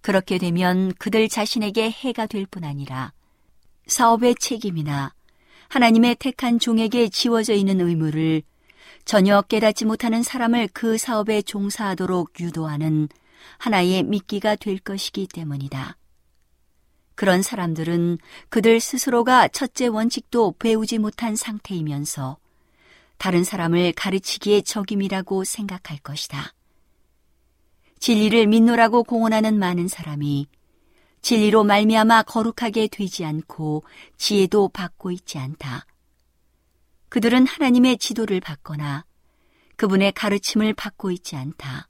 그렇게 되면 그들 자신에게 해가 될 뿐 아니라 사업의 책임이나 하나님의 택한 종에게 지워져 있는 의무를 전혀 깨닫지 못하는 사람을 그 사업에 종사하도록 유도하는 하나의 미끼가 될 것이기 때문이다. 그런 사람들은 그들 스스로가 첫째 원칙도 배우지 못한 상태이면서 다른 사람을 가르치기에 적임이라고 생각할 것이다. 진리를 믿노라고 공언하는 많은 사람이 진리로 말미암아 거룩하게 되지 않고 지혜도 받고 있지 않다. 그들은 하나님의 지도를 받거나 그분의 가르침을 받고 있지 않다.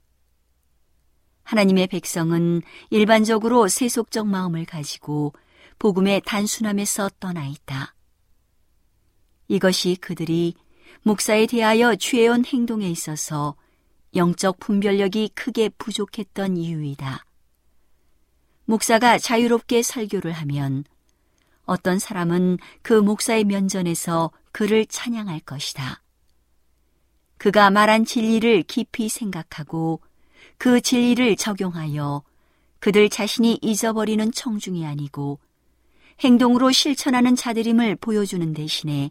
하나님의 백성은 일반적으로 세속적 마음을 가지고 복음의 단순함에서 떠나 있다. 이것이 그들이 목사에 대하여 취해온 행동에 있어서 영적 분별력이 크게 부족했던 이유이다. 목사가 자유롭게 설교를 하면 어떤 사람은 그 목사의 면전에서 그를 찬양할 것이다. 그가 말한 진리를 깊이 생각하고 그 진리를 적용하여 그들 자신이 잊어버리는 청중이 아니고 행동으로 실천하는 자들임을 보여주는 대신에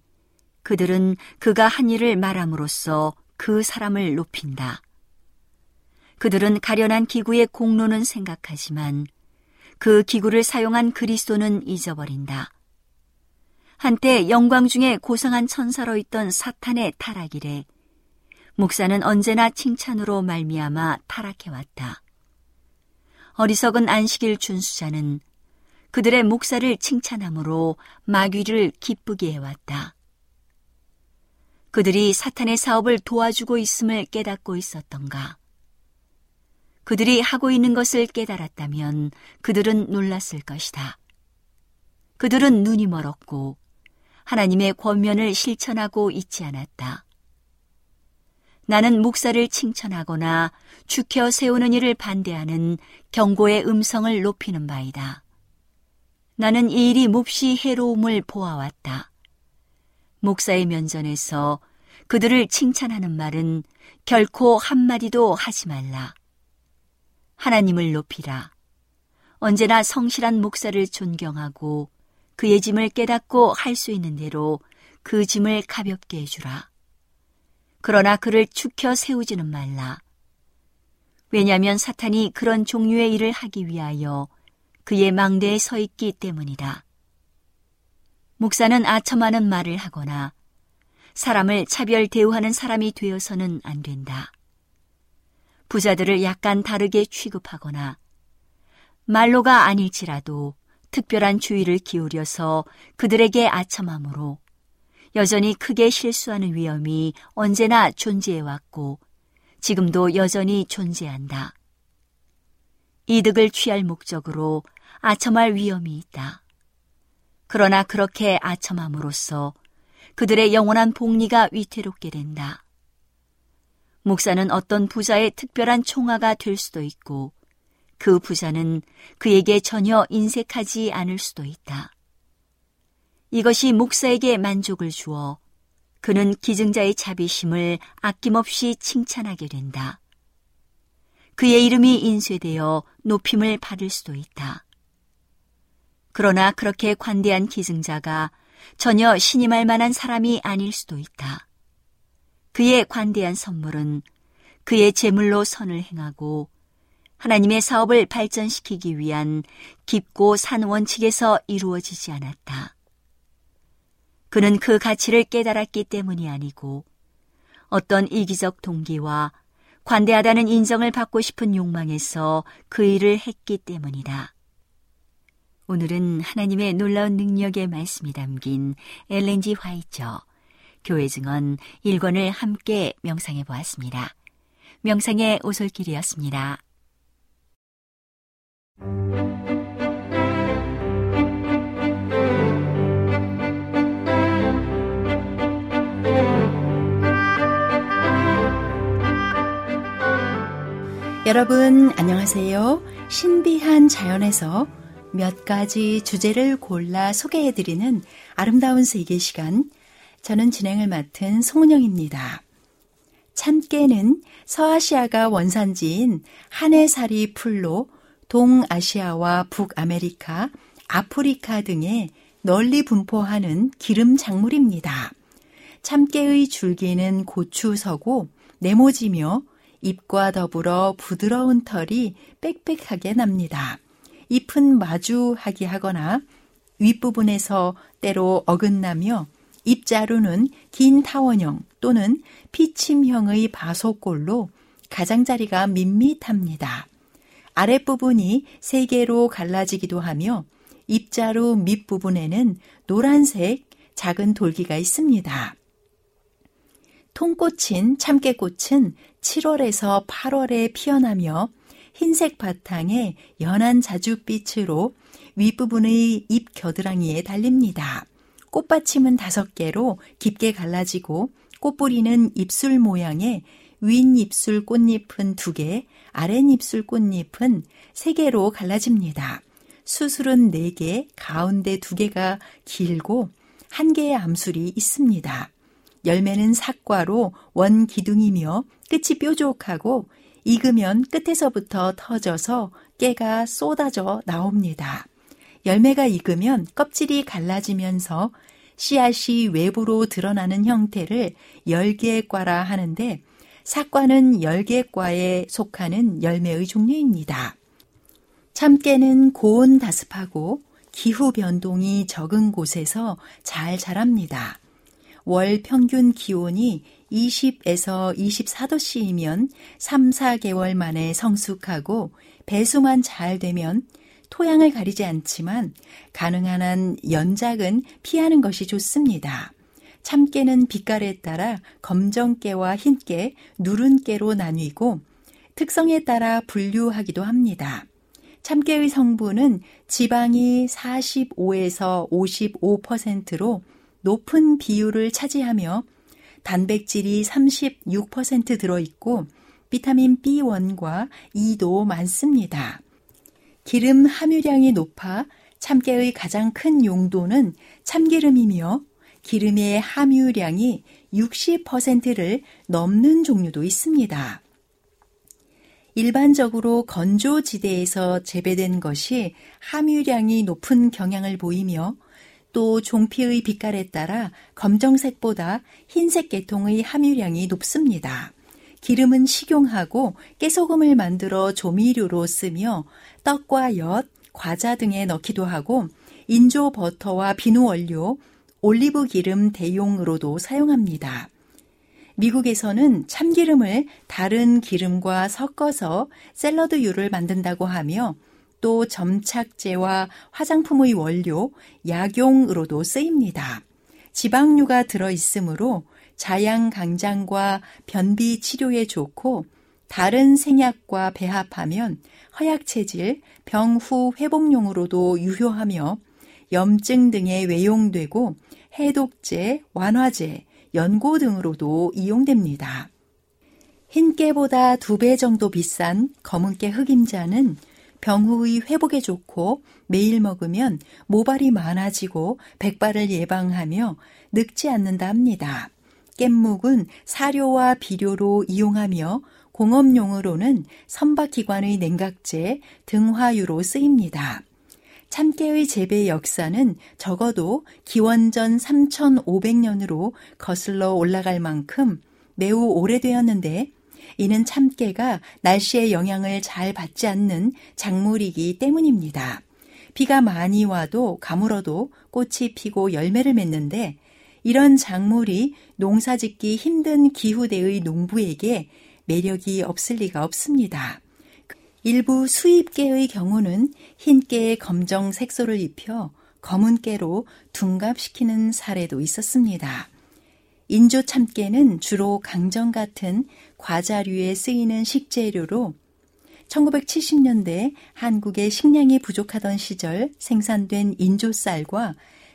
그들은 그가 한 일을 말함으로써 그 사람을 높인다. 그들은 가련한 기구의 공로는 생각하지만 그 기구를 사용한 그리스도는 잊어버린다. 한때 영광 중에 고상한 천사로 있던 사탄의 타락이래 목사는 언제나 칭찬으로 말미암아 타락해왔다. 어리석은 안식일 준수자는 그들의 목사를 칭찬함으로 마귀를 기쁘게 해왔다. 그들이 사탄의 사업을 도와주고 있음을 깨닫고 있었던가? 그들이 하고 있는 것을 깨달았다면 그들은 놀랐을 것이다. 그들은 눈이 멀었고 하나님의 권면을 실천하고 있지 않았다. 나는 목사를 칭찬하거나 주켜 세우는 일을 반대하는 경고의 음성을 높이는 바이다. 나는 이 일이 몹시 해로움을 보아왔다. 목사의 면전에서 그들을 칭찬하는 말은 결코 한마디도 하지 말라. 하나님을 높이라. 언제나 성실한 목사를 존경하고 그의 짐을 깨닫고 할 수 있는 대로 그 짐을 가볍게 해주라. 그러나 그를 축혀 세우지는 말라. 왜냐하면 사탄이 그런 종류의 일을 하기 위하여 그의 망대에 서 있기 때문이다. 목사는 아첨하는 말을 하거나 사람을 차별 대우하는 사람이 되어서는 안 된다. 부자들을 약간 다르게 취급하거나 말로가 아닐지라도 특별한 주의를 기울여서 그들에게 아첨함으로 여전히 크게 실수하는 위험이 언제나 존재해왔고 지금도 여전히 존재한다. 이득을 취할 목적으로 아첨할 위험이 있다. 그러나 그렇게 아첨함으로써 그들의 영원한 복리가 위태롭게 된다. 목사는 어떤 부자의 특별한 총화가 될 수도 있고 그 부자는 그에게 전혀 인색하지 않을 수도 있다. 이것이 목사에게 만족을 주어 그는 기증자의 자비심을 아낌없이 칭찬하게 된다. 그의 이름이 인쇄되어 높임을 받을 수도 있다. 그러나 그렇게 관대한 기증자가 전혀 신임할 만한 사람이 아닐 수도 있다. 그의 관대한 선물은 그의 재물로 선을 행하고 하나님의 사업을 발전시키기 위한 깊고 산 원칙에서 이루어지지 않았다. 그는 그 가치를 깨달았기 때문이 아니고 어떤 이기적 동기와 관대하다는 인정을 받고 싶은 욕망에서 그 일을 했기 때문이다. 오늘은 하나님의 놀라운 능력의 말씀이 담긴 엘렌지 화이처 교회 증언 일 권을 함께 명상해 보았습니다. 명상의 오솔길이었습니다. 여러분 안녕하세요. 신비한 자연에서 몇 가지 주제를 골라 소개해드리는 아름다운 세계 시간, 저는 진행을 맡은 송은영입니다. 참깨는 서아시아가 원산지인 한해사리 풀로 동아시아와 북아메리카, 아프리카 등에 널리 분포하는 기름 작물입니다. 참깨의 줄기는 고추서고 네모지며 잎과 더불어 부드러운 털이 빽빽하게 납니다. 잎은 마주하게 하거나 윗부분에서 때로 어긋나며 잎자루는 긴 타원형 또는 피침형의 바소꼴로 가장자리가 밋밋합니다. 아랫부분이 세 개로 갈라지기도 하며 잎자루 밑부분에는 노란색 작은 돌기가 있습니다. 통꽃인 참깨꽃은 칠월에서 팔월에 피어나며 흰색 바탕에 연한 자줏빛으로 윗부분의 잎 겨드랑이에 달립니다. 꽃받침은 다섯 개로 깊게 갈라지고 꽃뿌리는 입술 모양의 윗입술 꽃잎은 두 개, 아랫입술 꽃잎은 세 개로 갈라집니다. 수술은 네 개, 가운데 두 개가 길고 한 개의 암술이 있습니다. 열매는 삭과로 원기둥이며 끝이 뾰족하고 익으면 끝에서부터 터져서 깨가 쏟아져 나옵니다. 열매가 익으면 껍질이 갈라지면서 씨앗이 외부로 드러나는 형태를 열개과라 하는데 사과는 열계과에 속하는 열매의 종류입니다. 참깨는 고온 다습하고 기후 변동이 적은 곳에서 잘 자랍니다. 월 평균 기온이 이십에서 이십사 도씨이면 삼, 사 개월 만에 성숙하고 배수만 잘 되면 토양을 가리지 않지만 가능한 한 연작은 피하는 것이 좋습니다. 참깨는 빛깔에 따라 검정깨와 흰깨, 누른깨로 나뉘고 특성에 따라 분류하기도 합니다. 참깨의 성분은 지방이 사십오에서 오십오 퍼센트로 높은 비율을 차지하며 단백질이 삼십육 퍼센트 들어있고 비타민 비 원과 이도 많습니다. 기름 함유량이 높아 참깨의 가장 큰 용도는 참기름이며 기름의 함유량이 육십 퍼센트를 넘는 종류도 있습니다. 일반적으로 건조지대에서 재배된 것이 함유량이 높은 경향을 보이며 또 종피의 빛깔에 따라 검정색보다 흰색 계통의 함유량이 높습니다. 기름은 식용하고 깨소금을 만들어 조미료로 쓰며 떡과 엿, 과자 등에 넣기도 하고 인조 버터와 비누 원료, 올리브 기름 대용으로도 사용합니다. 미국에서는 참기름을 다른 기름과 섞어서 샐러드유를 만든다고 하며 또 점착제와 화장품의 원료, 약용으로도 쓰입니다. 지방류가 들어있으므로 자양 강장과 변비 치료에 좋고 다른 생약과 배합하면 허약체질, 병후 회복용으로도 유효하며 염증 등에 외용되고 해독제, 완화제, 연고 등으로도 이용됩니다. 흰깨보다 두 배 정도 비싼 검은깨 흑임자는 병후의 회복에 좋고 매일 먹으면 모발이 많아지고 백발을 예방하며 늙지 않는다 합니다. 깻묵은 사료와 비료로 이용하며 공업용으로는 선박기관의 냉각제, 등화유로 쓰입니다. 참깨의 재배 역사는 적어도 기원전 삼천오백 년으로 거슬러 올라갈 만큼 매우 오래되었는데 이는 참깨가 날씨의 영향을 잘 받지 않는 작물이기 때문입니다. 비가 많이 와도 가물어도 꽃이 피고 열매를 맺는데 이런 작물이 농사짓기 힘든 기후대의 농부에게 매력이 없을 리가 없습니다. 일부 수입깨의 경우는 흰깨에 검정 색소를 입혀 검은깨로 둔갑시키는 사례도 있었습니다. 인조 참깨는 주로 강정 같은 과자류에 쓰이는 식재료로 천구백칠십 년대 한국의 식량이 부족하던 시절 생산된 인조 쌀과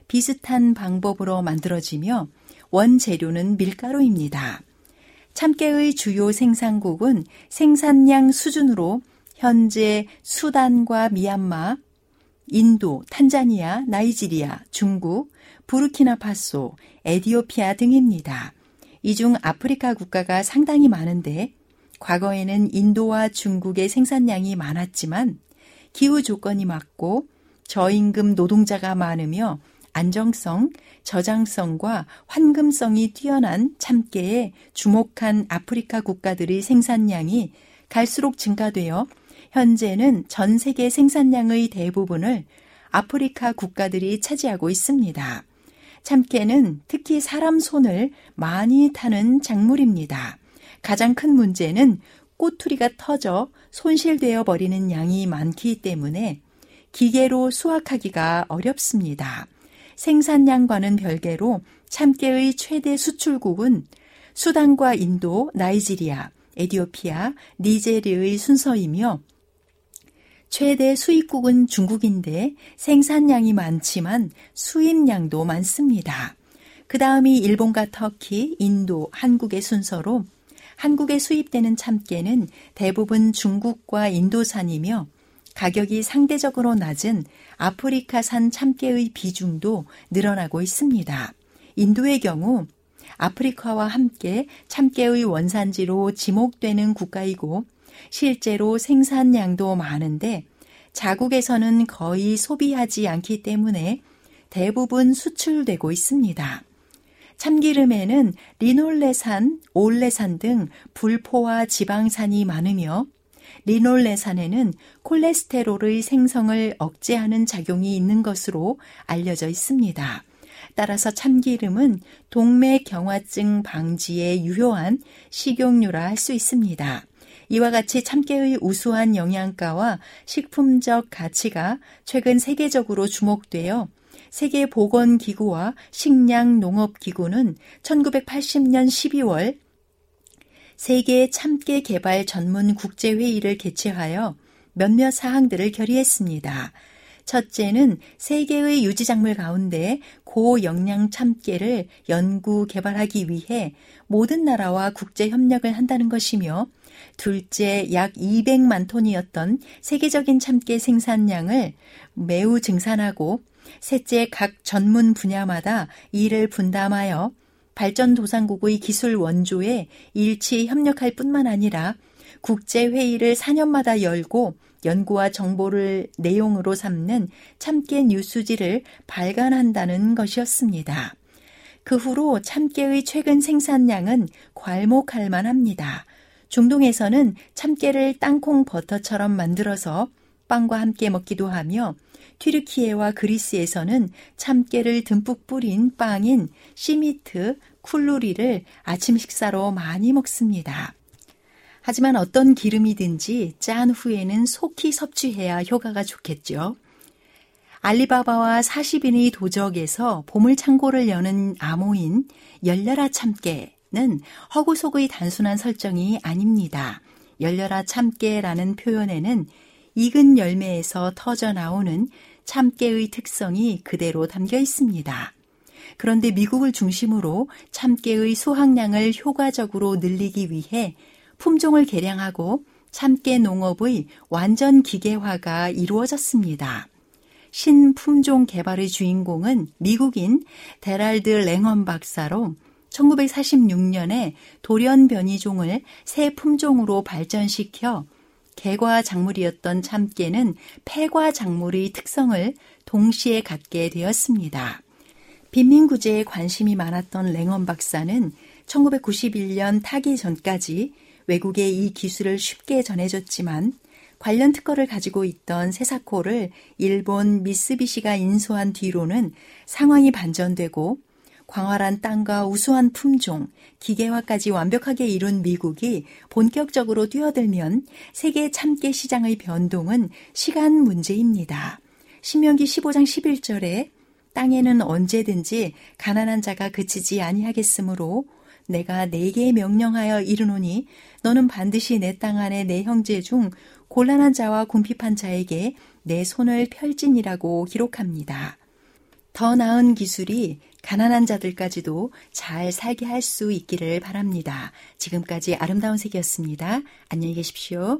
비슷한 방법으로 만들어지며 원재료는 밀가루입니다. 참깨의 주요 생산국은 생산량 수준으로 현재 수단과 미얀마, 인도, 탄자니아, 나이지리아, 중국, 부르키나파소, 에티오피아 등입니다. 이 중 아프리카 국가가 상당히 많은데 과거에는 인도와 중국의 생산량이 많았지만 기후 조건이 맞고 저임금 노동자가 많으며 안정성, 저장성과 환금성이 뛰어난 참깨에 주목한 아프리카 국가들의 생산량이 갈수록 증가되어 현재는 전 세계 생산량의 대부분을 아프리카 국가들이 차지하고 있습니다. 참깨는 특히 사람 손을 많이 타는 작물입니다. 가장 큰 문제는 꼬투리가 터져 손실되어 버리는 양이 많기 때문에 기계로 수확하기가 어렵습니다. 생산량과는 별개로 참깨의 최대 수출국은 수단과 인도, 나이지리아, 에티오피아, 니제리의 순서이며 최대 수입국은 중국인데 생산량이 많지만 수입량도 많습니다. 그 다음이 일본과 터키, 인도, 한국의 순서로 한국에 수입되는 참깨는 대부분 중국과 인도산이며 가격이 상대적으로 낮은 아프리카산 참깨의 비중도 늘어나고 있습니다. 인도의 경우 아프리카와 함께 참깨의 원산지로 지목되는 국가이고 실제로 생산량도 많은데 자국에서는 거의 소비하지 않기 때문에 대부분 수출되고 있습니다. 참기름에는 리놀레산, 올레산 등 불포화 지방산이 많으며 리놀레산에는 콜레스테롤의 생성을 억제하는 작용이 있는 것으로 알려져 있습니다. 따라서 참기름은 동맥경화증 방지에 유효한 식용유라 할 수 있습니다. 이와 같이 참깨의 우수한 영양가와 식품적 가치가 최근 세계적으로 주목되어 세계보건기구와 식량농업기구는 천구백팔십 년 십이월 세계 참깨 개발 전문 국제회의를 개최하여 몇몇 사항들을 결의했습니다. 첫째는 세계의 유지작물 가운데 고영양 참깨를 연구 개발하기 위해 모든 나라와 국제협력을 한다는 것이며, 둘째, 약 이백만 톤이었던 세계적인 참깨 생산량을 매우 증산하고, 셋째, 각 전문 분야마다 이를 분담하여 발전도상국의 기술 원조에 일치 협력할 뿐만 아니라 국제회의를 사 년마다 열고 연구와 정보를 내용으로 삼는 참깨 뉴스지를 발간한다는 것이었습니다. 그 후로 참깨의 최근 생산량은 괄목할 만합니다. 중동에서는 참깨를 땅콩 버터처럼 만들어서 빵과 함께 먹기도 하며, 튀르키예와 그리스에서는 참깨를 듬뿍 뿌린 빵인 시미트, 쿨루리를 아침 식사로 많이 먹습니다. 하지만 어떤 기름이든지 짠 후에는 속히 섭취해야 효과가 좋겠죠. 알리바바와 사십 인의 도적에서 보물창고를 여는 암호인 열려라 참깨는 허구 속의 단순한 설정이 아닙니다. 열려라 참깨라는 표현에는 익은 열매에서 터져나오는 참깨의 특성이 그대로 담겨 있습니다. 그런데 미국을 중심으로 참깨의 수확량을 효과적으로 늘리기 위해 품종을 개량하고 참깨 농업의 완전 기계화가 이루어졌습니다. 신품종 개발의 주인공은 미국인 데랄드 랭엄 박사로 천구백사십육 년에 돌연 변이종을 새 품종으로 발전시켜 개과 작물이었던 참깨는 폐과 작물의 특성을 동시에 갖게 되었습니다. 빈민구제에 관심이 많았던 랭엄 박사는 천구백구십일 년 타기 전까지 외국에 이 기술을 쉽게 전해줬지만 관련 특허를 가지고 있던 세사코를 일본 미쓰비시가 인수한 뒤로는 상황이 반전되고 광활한 땅과 우수한 품종, 기계화까지 완벽하게 이룬 미국이 본격적으로 뛰어들면 세계 참깨 시장의 변동은 시간 문제입니다. 신명기 십오 장 십일 절에 땅에는 언제든지 가난한 자가 그치지 아니하겠으므로 내가 네게 명령하여 이르노니 너는 반드시 내 땅 안에 내 형제 중 곤란한 자와 궁핍한 자에게 내 손을 펼지니라고 기록합니다. 더 나은 기술이 가난한 자들까지도 잘 살게 할 수 있기를 바랍니다. 지금까지 아름다운 세계였습니다. 안녕히 계십시오.